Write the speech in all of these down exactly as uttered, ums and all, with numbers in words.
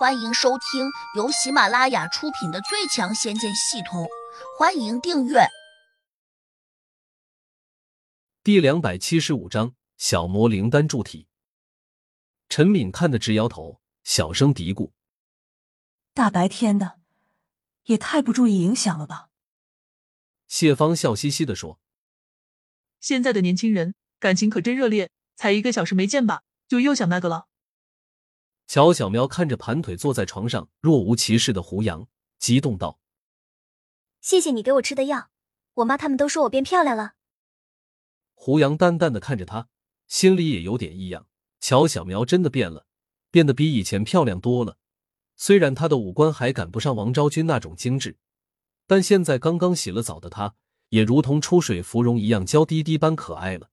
欢迎收听由喜马拉雅出品的《最强仙剑系统》，欢迎订阅。第二百七十五章小魔灵丹铸体。陈敏看得直摇头，小声嘀咕：大白天的，也太不注意影响了吧。谢芳笑嘻嘻地说：现在的年轻人感情可真热烈，才一个小时没见吧，就又想那个了。乔小喵看着盘腿坐在床上若无其事的胡杨，激动道：谢谢你给我吃的药，我妈他们都说我变漂亮了。胡杨淡淡的看着他，心里也有点异样，乔小喵真的变了，变得比以前漂亮多了。虽然她的五官还赶不上王昭君那种精致，但现在刚刚洗了澡的她，也如同出水芙蓉一样娇滴滴般可爱了。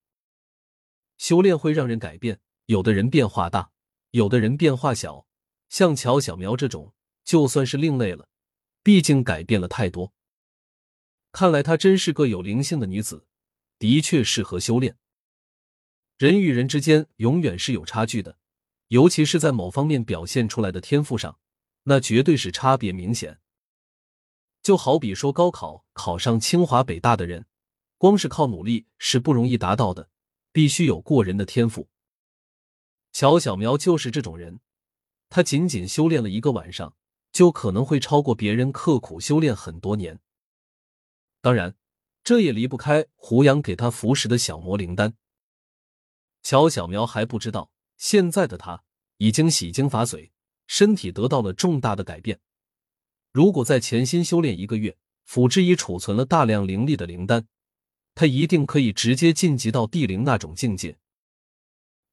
修炼会让人改变，有的人变化大，有的人变化小，像乔小苗这种就算是另类了，毕竟改变了太多。看来她真是个有灵性的女子，的确适合修炼。人与人之间永远是有差距的，尤其是在某方面表现出来的天赋上，那绝对是差别明显。就好比说高考考上清华北大的人，光是靠努力是不容易达到的，必须有过人的天赋。乔小苗就是这种人，他仅仅修炼了一个晚上，就可能会超过别人刻苦修炼很多年。当然，这也离不开胡杨给他服食的小魔灵丹。乔小苗还不知道，现在的他已经洗精法髓，身体得到了重大的改变。如果在潜心修炼一个月，辅之以储存了大量灵力的灵丹，他一定可以直接晋级到地灵那种境界。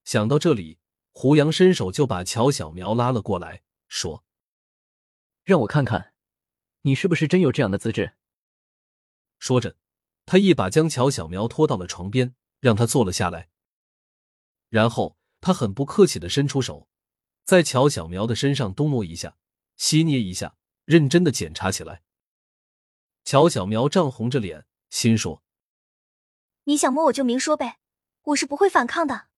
想到这里，胡杨伸手就把乔小苗拉了过来，说：让我看看，你是不是真有这样的资质。说着，他一把将乔小苗拖到了床边，让他坐了下来。然后，他很不客气地伸出手，在乔小苗的身上东摸一下，西捏一下，认真地检查起来。乔小苗涨红着脸，心说：你想摸我就明说呗，我是不会反抗的。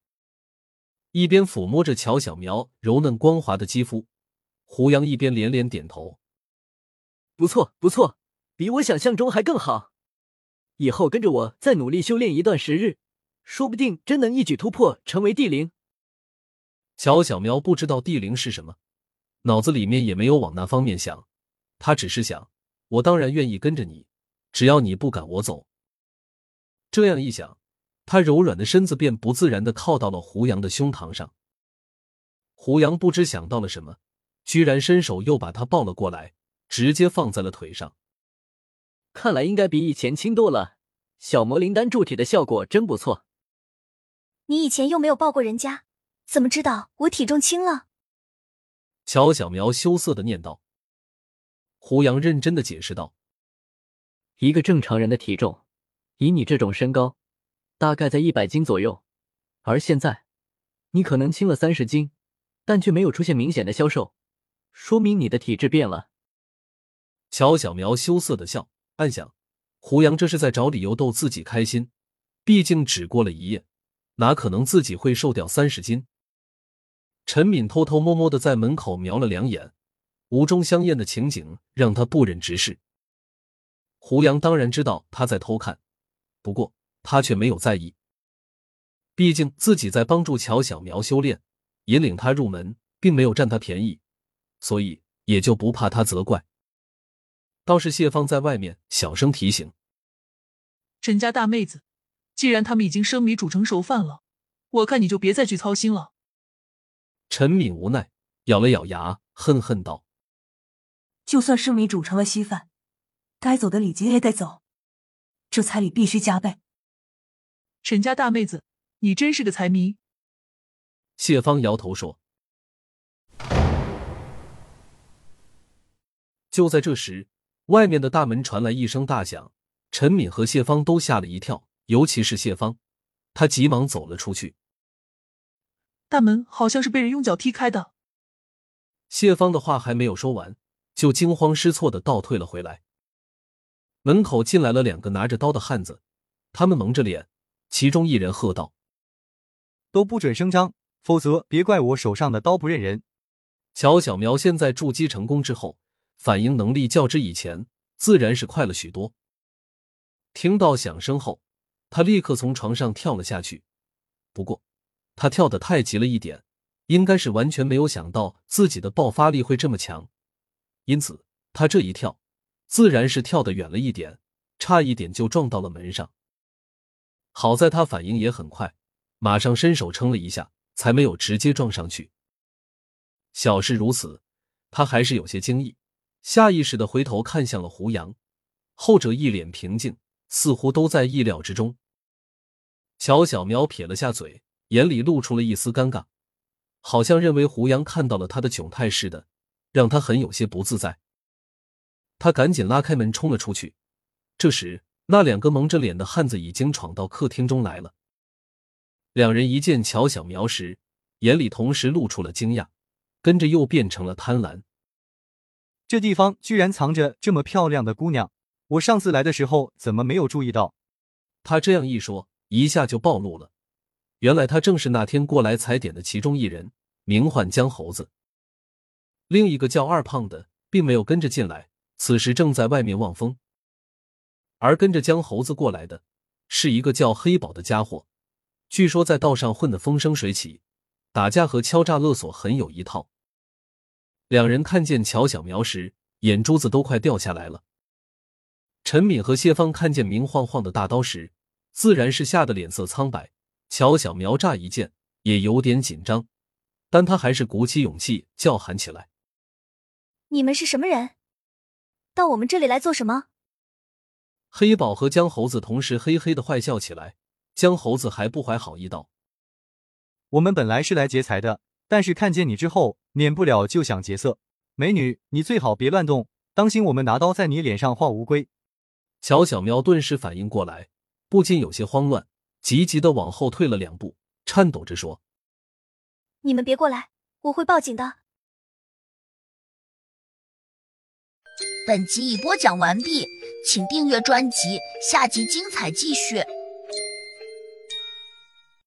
一边抚摸着乔小苗柔嫩光滑的肌肤，胡杨一边连连点头：不错不错，比我想象中还更好，以后跟着我再努力修炼一段时日，说不定真能一举突破成为地灵。乔小苗不知道地灵是什么，脑子里面也没有往那方面想，他只是想：我当然愿意跟着你，只要你不赶我走。这样一想，他柔软的身子便不自然地靠到了胡杨的胸膛上。胡杨不知想到了什么，居然伸手又把他抱了过来，直接放在了腿上。看来应该比以前轻多了，小魔灵丹铸体的效果真不错。你以前又没有抱过人家，怎么知道我体重轻了？乔小苗羞涩地念道。胡杨认真地解释道：一个正常人的体重，以你这种身高，大概在一百斤左右，而现在你可能轻了三十斤，但却没有出现明显的消瘦，说明你的体质变了。乔小苗羞涩地笑，暗想胡杨这是在找理由逗自己开心，毕竟只过了一夜，哪可能自己会瘦掉三十斤。陈敏偷偷摸摸地在门口瞄了两眼，无中相艳的情景让他不忍直视。胡杨当然知道他在偷看，不过他却没有在意，毕竟自己在帮助乔小苗修炼，引领他入门，并没有占他便宜，所以也就不怕他责怪。倒是谢芳在外面小声提醒：陈家大妹子，既然他们已经生米煮成熟饭了，我看你就别再去操心了。陈敏无奈咬了咬牙，恨恨道：就算生米煮成了稀饭，该走的礼节也得走，这彩礼必须加倍。陈家大妹子，你真是个财迷。谢芳摇头说。就在这时，外面的大门传来一声大响，陈敏和谢芳都吓了一跳，尤其是谢芳，她急忙走了出去。大门好像是被人用脚踢开的。谢芳的话还没有说完，就惊慌失措地倒退了回来。门口进来了两个拿着刀的汉子，他们蒙着脸，其中一人喝道：都不准声张，否则别怪我手上的刀不认人。乔小苗现在筑基成功之后，反应能力较之以前自然是快了许多。听到响声后，他立刻从床上跳了下去。不过他跳得太急了一点，应该是完全没有想到自己的爆发力会这么强，因此他这一跳自然是跳得远了一点，差一点就撞到了门上。好在他反应也很快，马上伸手撑了一下，才没有直接撞上去。小事如此，他还是有些惊异，下意识地回头看向了胡杨，后者一脸平静，似乎都在意料之中。乔小苗撇了下嘴，眼里露出了一丝尴尬，好像认为胡杨看到了他的窘态似的，让他很有些不自在。他赶紧拉开门冲了出去，这时那两个蒙着脸的汉子已经闯到客厅中来了。两人一见乔小苗时，眼里同时露出了惊讶，跟着又变成了贪婪。这地方居然藏着这么漂亮的姑娘，我上次来的时候怎么没有注意到？他这样一说，一下就暴露了，原来他正是那天过来踩点的其中一人，名唤江猴子。另一个叫二胖的并没有跟着进来，此时正在外面望风。而跟着江猴子过来的是一个叫黑宝的家伙，据说在道上混得风生水起，打架和敲诈勒索很有一套。两人看见乔小苗时，眼珠子都快掉下来了。陈敏和谢芳看见明晃晃的大刀时，自然是吓得脸色苍白。乔小苗乍一见也有点紧张，但他还是鼓起勇气叫喊起来：你们是什么人？到我们这里来做什么？黑宝和江猴子同时嘿嘿地坏笑起来，江猴子还不怀好意道：我们本来是来劫财的，但是看见你之后，免不了就想劫色。美女，你最好别乱动，当心我们拿刀在你脸上画乌龟。乔小喵顿时反应过来，不禁有些慌乱，急急地往后退了两步，颤抖着说：你们别过来，我会报警的。本集已播讲完毕，请订阅专辑，下集精彩继续。